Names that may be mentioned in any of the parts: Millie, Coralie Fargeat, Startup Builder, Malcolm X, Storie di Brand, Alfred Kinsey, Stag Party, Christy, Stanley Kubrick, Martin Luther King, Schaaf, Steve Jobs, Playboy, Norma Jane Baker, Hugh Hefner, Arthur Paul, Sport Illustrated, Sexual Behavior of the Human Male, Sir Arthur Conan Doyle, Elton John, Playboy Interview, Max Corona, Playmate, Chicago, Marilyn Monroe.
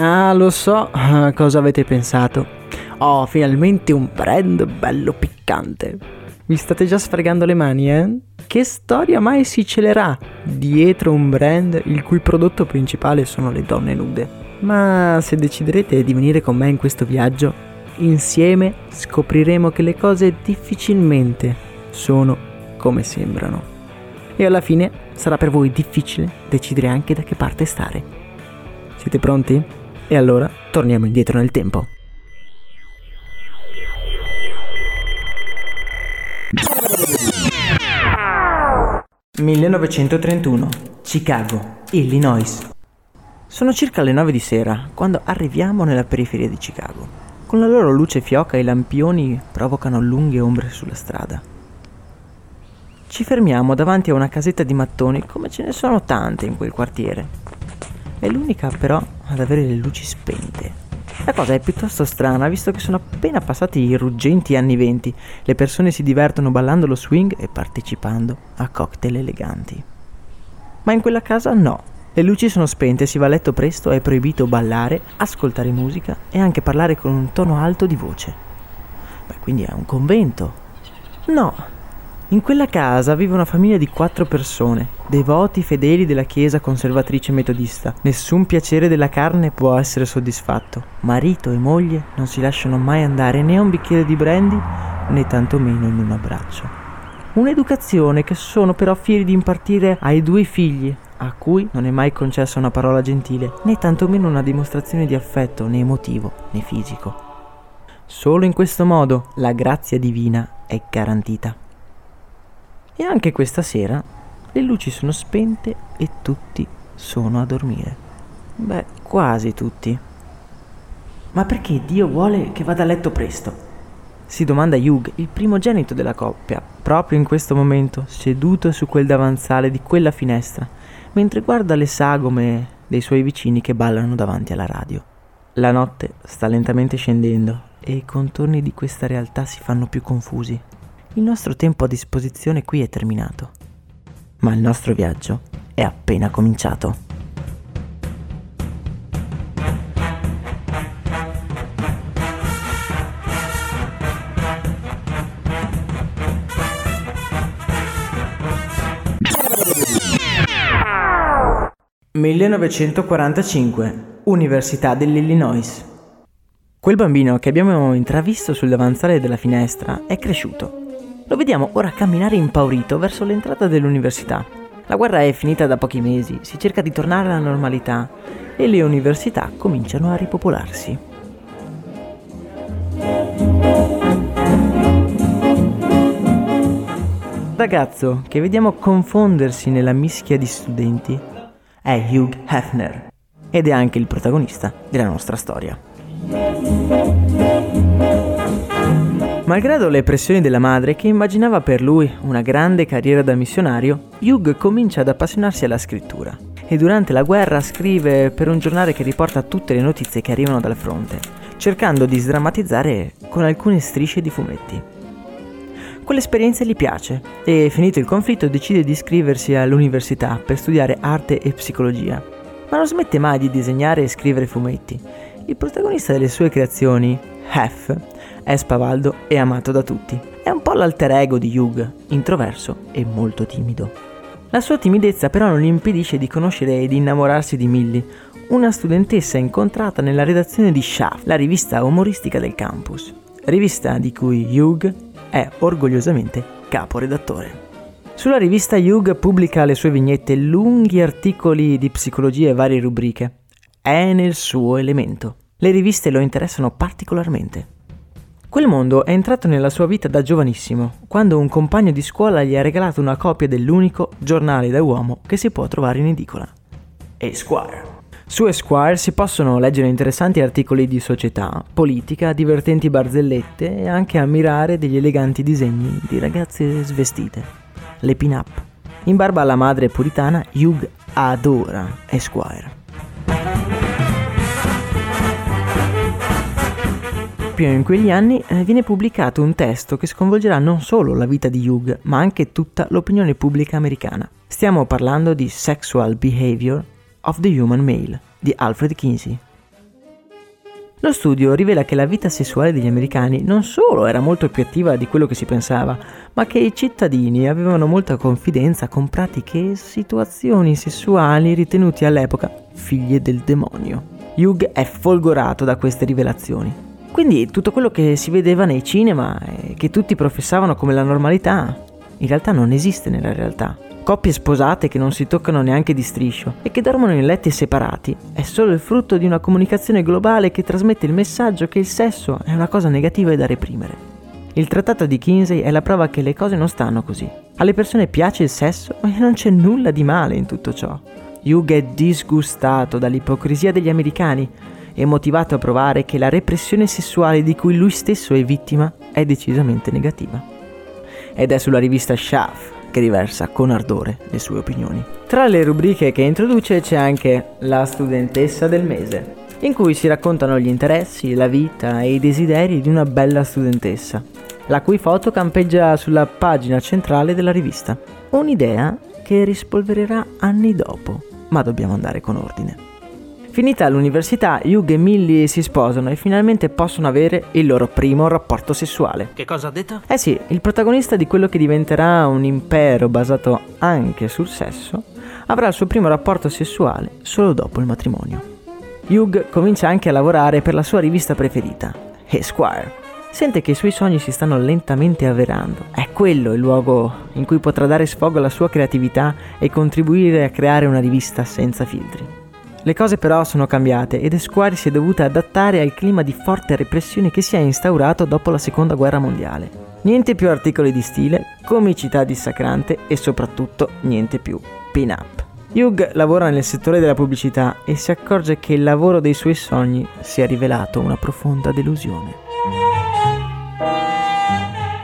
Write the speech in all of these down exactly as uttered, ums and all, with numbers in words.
Ah, lo so cosa avete pensato. Oh, finalmente un brand bello piccante. Vi state già sfregando le mani, eh? Che storia mai si celerà dietro un brand il cui prodotto principale sono le donne nude? Ma se deciderete di venire con me in questo viaggio, insieme scopriremo che le cose difficilmente sono come sembrano. E alla fine sarà per voi difficile decidere anche da che parte stare. Siete pronti? E allora torniamo indietro nel tempo. millenovecentotrentuno, Chicago, Illinois. Sono circa le nove di sera quando arriviamo nella periferia di Chicago. Con la loro luce fioca i lampioni provocano lunghe ombre sulla strada. Ci fermiamo davanti a una casetta di mattoni, come ce ne sono tante in quel quartiere. È l'unica però ad avere le luci spente. La cosa è piuttosto strana, visto che sono appena passati i ruggenti anni venti. Le persone si divertono ballando lo swing e partecipando a cocktail eleganti. Ma in quella casa no. Le luci sono spente, si va a letto presto, è proibito ballare, ascoltare musica e anche parlare con un tono alto di voce. Beh, quindi è un convento. No. In quella casa vive una famiglia di quattro persone, devoti fedeli della chiesa conservatrice metodista. Nessun piacere della carne può essere soddisfatto. Marito e moglie non si lasciano mai andare né a un bicchiere di brandy né tantomeno in un abbraccio. Un'educazione che sono però fieri di impartire ai due figli, a cui non è mai concessa una parola gentile, né tantomeno una dimostrazione di affetto, né emotivo, né fisico. Solo in questo modo la grazia divina è garantita. E anche questa sera le luci sono spente e tutti sono a dormire. Beh, quasi tutti. Ma perché Dio vuole che vada a letto presto? Si domanda Hugh, il primogenito della coppia, proprio in questo momento, seduto su quel davanzale di quella finestra, mentre guarda le sagome dei suoi vicini che ballano davanti alla radio. La notte sta lentamente scendendo e i contorni di questa realtà si fanno più confusi. Il nostro tempo a disposizione qui è terminato, ma il nostro viaggio è appena cominciato. millenovecentoquarantacinque, Università dell'Illinois. Quel bambino che abbiamo intravisto sul davanzale della finestra è cresciuto. Lo vediamo ora camminare impaurito verso l'entrata dell'università. La guerra è finita da pochi mesi, si cerca di tornare alla normalità e le università cominciano a ripopolarsi. Ragazzo, che vediamo confondersi nella mischia di studenti, è Hugh Hefner ed è anche il protagonista della nostra storia. Malgrado le pressioni della madre, che immaginava per lui una grande carriera da missionario, Hugh comincia ad appassionarsi alla scrittura e durante la guerra scrive per un giornale che riporta tutte le notizie che arrivano dal fronte, cercando di sdrammatizzare con alcune strisce di fumetti. Quell'esperienza gli piace e, finito il conflitto, decide di iscriversi all'università per studiare arte e psicologia, ma non smette mai di disegnare e scrivere fumetti. Il protagonista delle sue creazioni, Hef, è spavaldo e amato da tutti. È un po' l'alter ego di Hugh, introverso e molto timido. La sua timidezza però non gli impedisce di conoscere e di innamorarsi di Millie, una studentessa incontrata nella redazione di Schaaf, la rivista umoristica del campus, rivista di cui Hugh è orgogliosamente caporedattore. Sulla rivista Hugh pubblica le sue vignette, lunghi articoli di psicologia e varie rubriche. È nel suo elemento. Le riviste lo interessano particolarmente. Quel mondo è entrato nella sua vita da giovanissimo, quando un compagno di scuola gli ha regalato una copia dell'unico giornale da uomo che si può trovare in edicola, Esquire. Su Esquire si possono leggere interessanti articoli di società, politica, divertenti barzellette e anche ammirare degli eleganti disegni di ragazze svestite, le pin-up. In barba alla madre puritana, Hugh adora Esquire. Proprio in quegli anni viene pubblicato un testo che sconvolgerà non solo la vita di Hugh, ma anche tutta l'opinione pubblica americana. Stiamo parlando di Sexual Behavior of the Human Male, di Alfred Kinsey. Lo studio rivela che la vita sessuale degli americani non solo era molto più attiva di quello che si pensava, ma che i cittadini avevano molta confidenza con pratiche e situazioni sessuali ritenuti all'epoca figlie del demonio. Hugh è folgorato da queste rivelazioni. Quindi tutto quello che si vedeva nei cinema e che tutti professavano come la normalità, in realtà non esiste nella realtà. Coppie sposate che non si toccano neanche di striscio e che dormono in letti separati è solo il frutto di una comunicazione globale che trasmette il messaggio che il sesso è una cosa negativa e da reprimere. Il trattato di Kinsey è la prova che le cose non stanno così. Alle persone piace il sesso e non c'è nulla di male in tutto ciò. Hugh è disgustato dall'ipocrisia degli americani, è motivato a provare che la repressione sessuale di cui lui stesso è vittima è decisamente negativa. Ed è sulla rivista Schaaf che riversa con ardore le sue opinioni. Tra le rubriche che introduce c'è anche la studentessa del mese, in cui si raccontano gli interessi, la vita e i desideri di una bella studentessa, la cui foto campeggia sulla pagina centrale della rivista. Un'idea che rispolvererà anni dopo, ma dobbiamo andare con ordine. Finita l'università, Hugh e Millie si sposano e finalmente possono avere il loro primo rapporto sessuale. Che cosa ha detto? Eh sì, il protagonista di quello che diventerà un impero basato anche sul sesso avrà il suo primo rapporto sessuale solo dopo il matrimonio. Hugh comincia anche a lavorare per la sua rivista preferita, Esquire. Sente che i suoi sogni si stanno lentamente avverando. È quello il luogo in cui potrà dare sfogo alla sua creatività e contribuire a creare una rivista senza filtri. Le cose però sono cambiate ed Esquire si è dovuta adattare al clima di forte repressione che si è instaurato dopo la Seconda Guerra Mondiale. Niente più articoli di stile, comicità dissacrante e soprattutto niente più pin-up. Hugh lavora nel settore della pubblicità e si accorge che il lavoro dei suoi sogni si è rivelato una profonda delusione.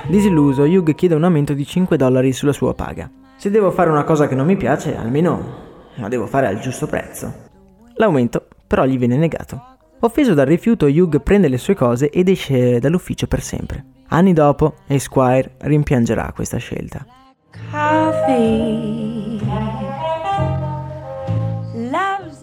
Disilluso, Hugh chiede un aumento di cinque dollari sulla sua paga. Se devo fare una cosa che non mi piace, almeno la devo fare al giusto prezzo. L'aumento però gli viene negato. Offeso dal rifiuto, Hugh prende le sue cose ed esce dall'ufficio per sempre. Anni dopo, Esquire rimpiangerà questa scelta.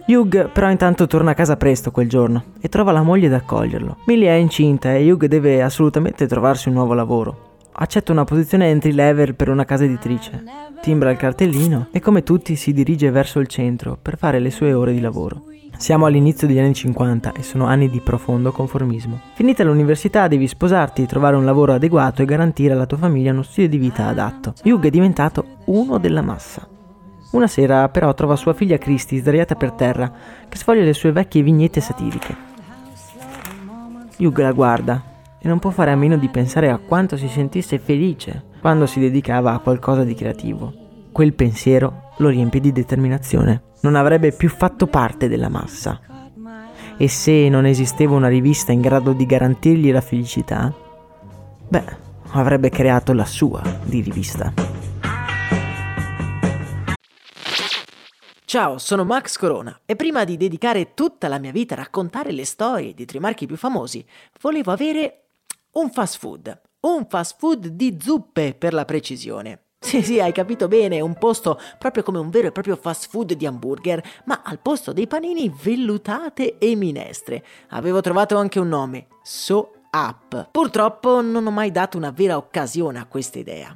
Hugh però intanto torna a casa presto quel giorno e trova la moglie ad accoglierlo. Millie è incinta e Hugh deve assolutamente trovarsi un nuovo lavoro. Accetta una posizione entry level per una casa editrice, timbra il cartellino e come tutti si dirige verso il centro per fare le sue ore di lavoro. Siamo all'inizio degli anni cinquanta e sono anni di profondo conformismo. Finita l'università devi sposarti, trovare un lavoro adeguato e garantire alla tua famiglia uno stile di vita adatto. Hugh è diventato uno della massa. Una sera però trova sua figlia Christy sdraiata per terra che sfoglia le sue vecchie vignette satiriche. Hugh la guarda e non può fare a meno di pensare a quanto si sentisse felice quando si dedicava a qualcosa di creativo. quel pensiero lo riempì di determinazione. Non avrebbe più fatto parte della massa. E se non esisteva una rivista in grado di garantirgli la felicità, beh, avrebbe creato la sua di rivista. Ciao, sono Max Corona e prima di dedicare tutta la mia vita a raccontare le storie di tre marchi più famosi, volevo avere un fast food, un fast food di zuppe per la precisione. Sì, sì, hai capito bene, un posto proprio come un vero e proprio fast food di hamburger, ma al posto dei panini vellutate e minestre. Avevo trovato anche un nome, Schaaf. Purtroppo non ho mai dato una vera occasione a questa idea.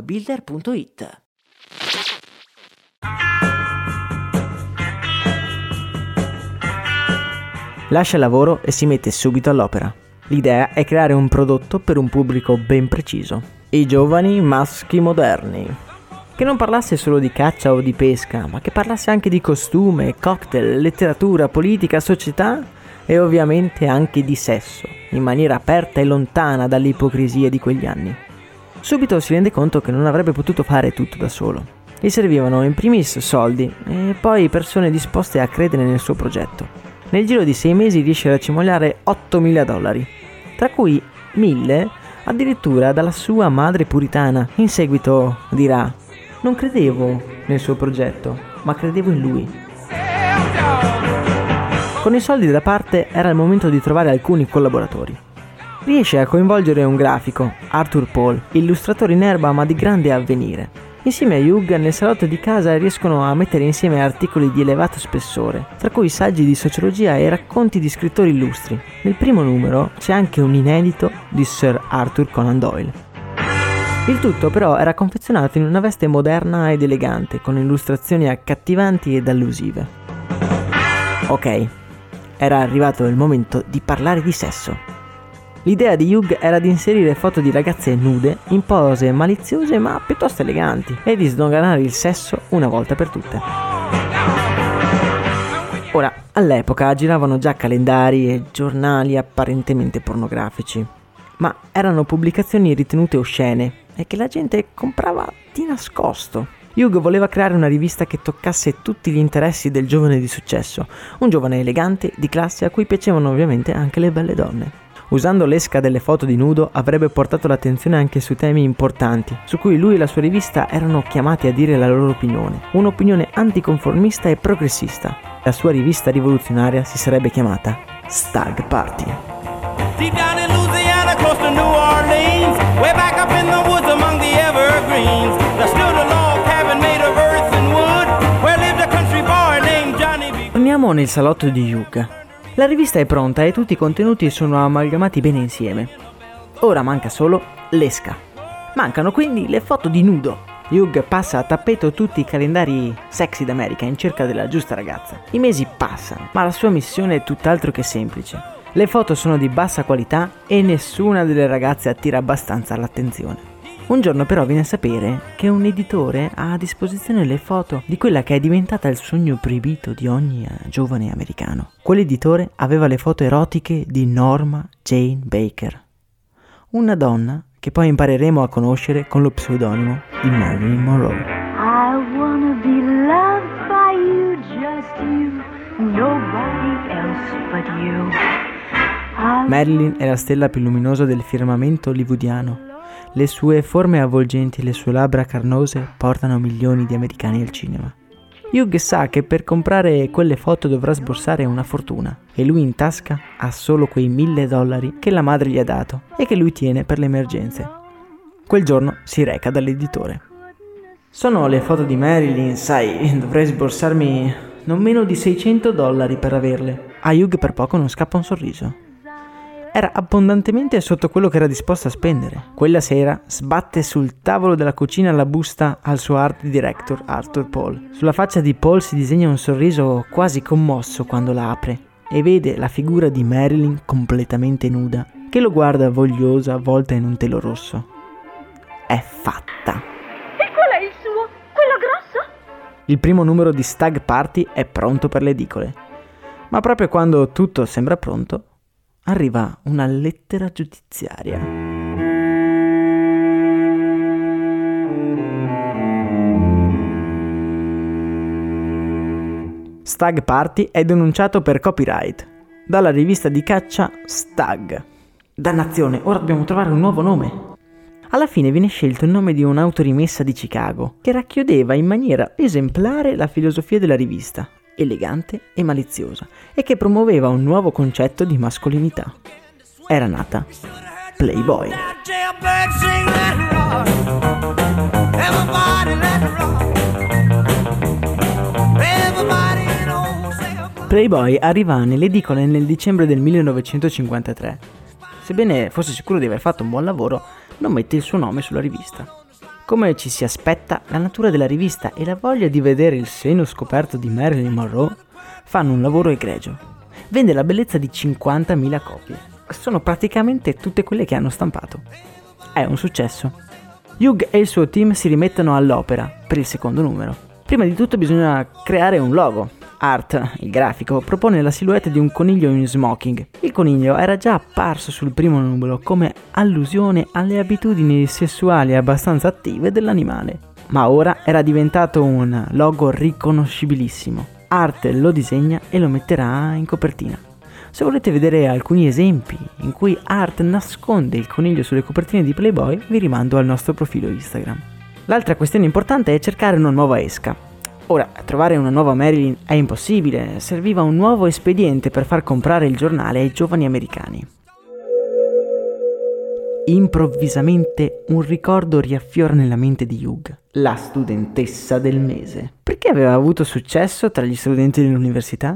builder punto i t. Lascia il lavoro e si mette subito all'opera. L'idea è creare un prodotto per un pubblico ben preciso: i giovani maschi moderni. Che non parlasse solo di caccia o di pesca, ma che parlasse anche di costume, cocktail, letteratura, politica, società e ovviamente anche di sesso, in maniera aperta e lontana dalle ipocrisie di quegli anni. Subito si rende conto che non avrebbe potuto fare tutto da solo. Gli servivano in primis soldi e poi persone disposte a credere nel suo progetto. Nel giro di sei mesi riesce a racimolare ottomila dollari, tra cui mille addirittura dalla sua madre puritana. In seguito dirà: "Non credevo nel suo progetto, ma credevo in lui". Con i soldi da parte era il momento di trovare alcuni collaboratori. Riesce a coinvolgere un grafico, Arthur Paul, illustratore in erba ma di grande avvenire. Insieme a Hugh, nel salotto di casa riescono a mettere insieme articoli di elevato spessore, tra cui saggi di sociologia e racconti di scrittori illustri. Nel primo numero c'è anche un inedito di Sir Arthur Conan Doyle. Il tutto però era confezionato in una veste moderna ed elegante, con illustrazioni accattivanti ed allusive. Ok, era arrivato il momento di parlare di sesso. L'idea di Hugh era di inserire foto di ragazze nude in pose maliziose ma piuttosto eleganti e di sdoganare il sesso una volta per tutte. Ora, all'epoca giravano già calendari e giornali apparentemente pornografici, ma erano pubblicazioni ritenute oscene e che la gente comprava di nascosto. Hugh voleva creare una rivista che toccasse tutti gli interessi del giovane di successo, un giovane elegante, di classe, a cui piacevano ovviamente anche le belle donne. Usando l'esca delle foto di nudo avrebbe portato l'attenzione anche su temi importanti, su cui lui e la sua rivista erano chiamati a dire la loro opinione, un'opinione anticonformista e progressista. La sua rivista rivoluzionaria si sarebbe chiamata Stag Party. Torniamo nel salotto di Hugh. La rivista è pronta e tutti i contenuti sono amalgamati bene insieme. Ora manca solo l'esca. Mancano quindi le foto di nudo. Hugh passa a tappeto tutti i calendari sexy d'America in cerca della giusta ragazza. I mesi passano, ma la sua missione è tutt'altro che semplice. Le foto sono di bassa qualità e nessuna delle ragazze attira abbastanza l'attenzione. Un giorno però viene a sapere che un editore ha a disposizione le foto di quella che è diventata il sogno proibito di ogni giovane americano. Quell'editore aveva le foto erotiche di Norma Jane Baker, una donna che poi impareremo a conoscere con lo pseudonimo di Marilyn Monroe. I wanna be loved by you, just you, nobody else but you. Marilyn è la stella più luminosa del firmamento hollywoodiano. Le sue forme avvolgenti e le sue labbra carnose portano milioni di americani al cinema. Hugh sa che per comprare quelle foto dovrà sborsare una fortuna e lui in tasca ha solo quei mille dollari che la madre gli ha dato e che lui tiene per le emergenze. Quel giorno si reca dall'editore. Sono le foto di Marilyn, sai, dovrei sborsarmi non meno di seicento dollari per averle. A Hugh per poco non scappa un sorriso. Era abbondantemente sotto quello che era disposto a spendere. Quella sera sbatte sul tavolo della cucina la busta al suo art director Arthur Paul. Sulla faccia di Paul si disegna un sorriso quasi commosso quando la apre e vede la figura di Marilyn completamente nuda che lo guarda vogliosa avvolta in un telo rosso. È fatta. E qual è il suo? Quello grosso? Il primo numero di Stag Party è pronto per le edicole. Ma proprio quando tutto sembra pronto arriva una lettera giudiziaria. Stag Party è denunciato per copyright dalla rivista di caccia Stag. Dannazione, ora dobbiamo trovare un nuovo nome. Alla fine viene scelto il nome di un'autorimessa di Chicago che racchiudeva in maniera esemplare la filosofia della rivista, elegante e maliziosa, e che promuoveva un nuovo concetto di mascolinità. Era nata Playboy. Playboy arriva nelle edicole nel dicembre del millenovecentocinquantatré. Sebbene fosse sicuro di aver fatto un buon lavoro, non mette il suo nome sulla rivista. Come ci si aspetta, la natura della rivista e la voglia di vedere il seno scoperto di Marilyn Monroe fanno un lavoro egregio. Vende la bellezza di cinquantamila copie. Sono praticamente tutte quelle che hanno stampato. È un successo. Hugh e il suo team si rimettono all'opera per il secondo numero. Prima di tutto bisogna creare un logo. Art, il grafico, propone la silhouette di un coniglio in smoking. Il coniglio era già apparso sul primo numero come allusione alle abitudini sessuali abbastanza attive dell'animale, ma ora era diventato un logo riconoscibilissimo. Art lo disegna e lo metterà in copertina. Se volete vedere alcuni esempi in cui Art nasconde il coniglio sulle copertine di Playboy, vi rimando al nostro profilo Instagram. L'altra questione importante è cercare una nuova esca. Ora, trovare una nuova Marilyn è impossibile, serviva un nuovo espediente per far comprare il giornale ai giovani americani. Improvvisamente un ricordo riaffiora nella mente di Hugh, la studentessa del mese. Perché aveva avuto successo tra gli studenti dell'università?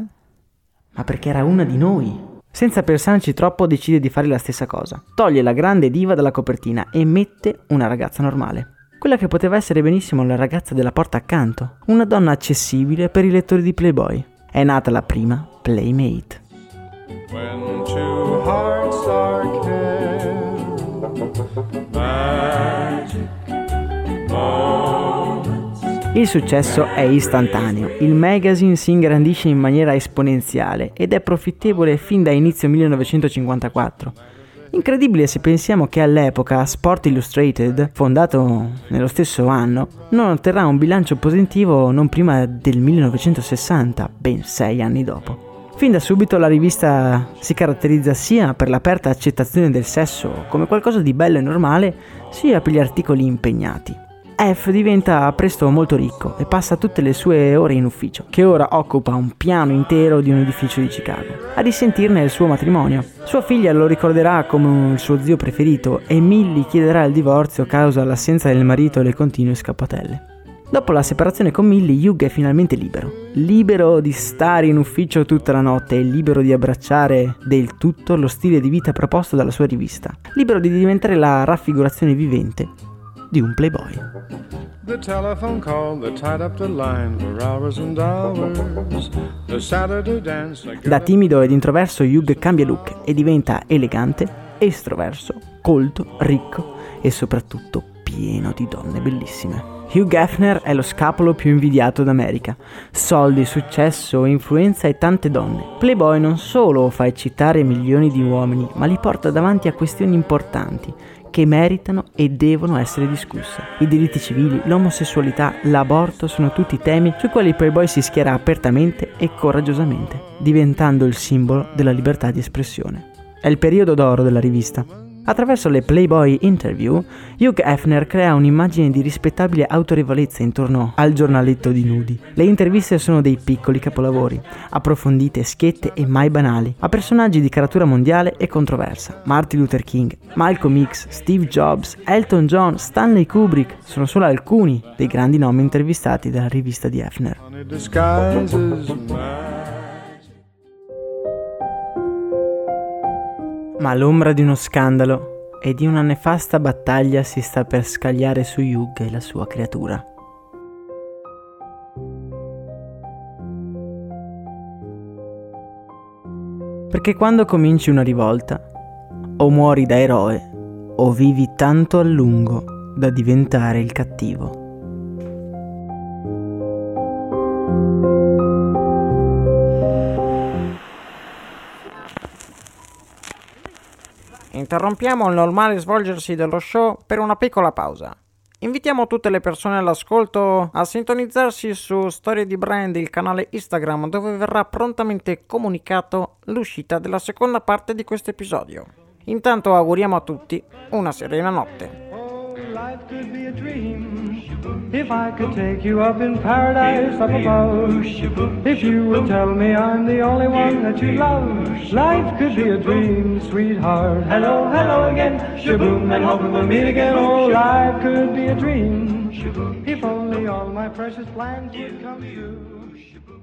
Ma perché era una di noi. Senza pensarci troppo decide di fare la stessa cosa. Toglie la grande diva dalla copertina e mette una ragazza normale. Quella che poteva essere benissimo la ragazza della porta accanto, una donna accessibile per i lettori di Playboy. È nata la prima Playmate. When two hearts are killed, magic moments. Il successo è istantaneo, il magazine si ingrandisce in maniera esponenziale ed è profittevole fin da inizio millenovecentocinquantaquattro. Incredibile se pensiamo che all'epoca Sport Illustrated, fondato nello stesso anno, non otterrà un bilancio positivo non prima del millenovecentosessanta, ben sei anni dopo. Fin da subito la rivista si caratterizza sia per l'aperta accettazione del sesso come qualcosa di bello e normale, sia per gli articoli impegnati. F diventa presto molto ricco e passa tutte le sue ore in ufficio, che ora occupa un piano intero di un edificio di Chicago. A risentirne è il suo matrimonio. Sua figlia lo ricorderà come il suo zio preferito e Millie chiederà il divorzio a causa dell'assenza del marito e le continue scappatelle. Dopo la separazione con Millie, Hugh è finalmente libero. Libero di stare in ufficio tutta la notte e libero di abbracciare del tutto lo stile di vita proposto dalla sua rivista. Libero di diventare la raffigurazione vivente di un playboy. The telephone call that tied up the line for hours and hours. The Saturday dance. Da timido ed introverso Hugh cambia look e diventa elegante, estroverso, colto, ricco e soprattutto pieno di donne bellissime. Hugh Hefner è lo scapolo più invidiato d'America. Soldi, successo, influenza e tante donne. Playboy non solo fa eccitare milioni di uomini, ma li porta davanti a questioni importanti che meritano e devono essere discusse. I diritti civili, l'omosessualità, l'aborto sono tutti temi sui quali Playboy si schiera apertamente e coraggiosamente, diventando il simbolo della libertà di espressione. È il periodo d'oro della rivista. Attraverso le Playboy Interview, Hugh Hefner crea un'immagine di rispettabile autorevolezza intorno al giornaletto di nudi. Le interviste sono dei piccoli capolavori, approfondite, schiette e mai banali, a personaggi di caratura mondiale e controversa. Martin Luther King, Malcolm X, Steve Jobs, Elton John, Stanley Kubrick sono solo alcuni dei grandi nomi intervistati dalla rivista di Hefner. Ma l'ombra di uno scandalo e di una nefasta battaglia si sta per scagliare su Hugh e la sua creatura. Perché quando cominci una rivolta, o muori da eroe, o vivi tanto a lungo da diventare il cattivo. Interrompiamo il normale svolgersi dello show per una piccola pausa. Invitiamo tutte le persone all'ascolto a sintonizzarsi su Storie di Brand, il canale Instagram, dove verrà prontamente comunicato l'uscita della seconda parte di questo episodio. Intanto auguriamo a tutti una serena notte. Oh, life could be a dream. If I could take you up in paradise up above, if you would tell me I'm the only one that you love, life could be a dream, sweetheart. Hello, hello again, shaboom, and hoping we'll meet again. Oh, life could be a dream, if only all my precious plans would come true.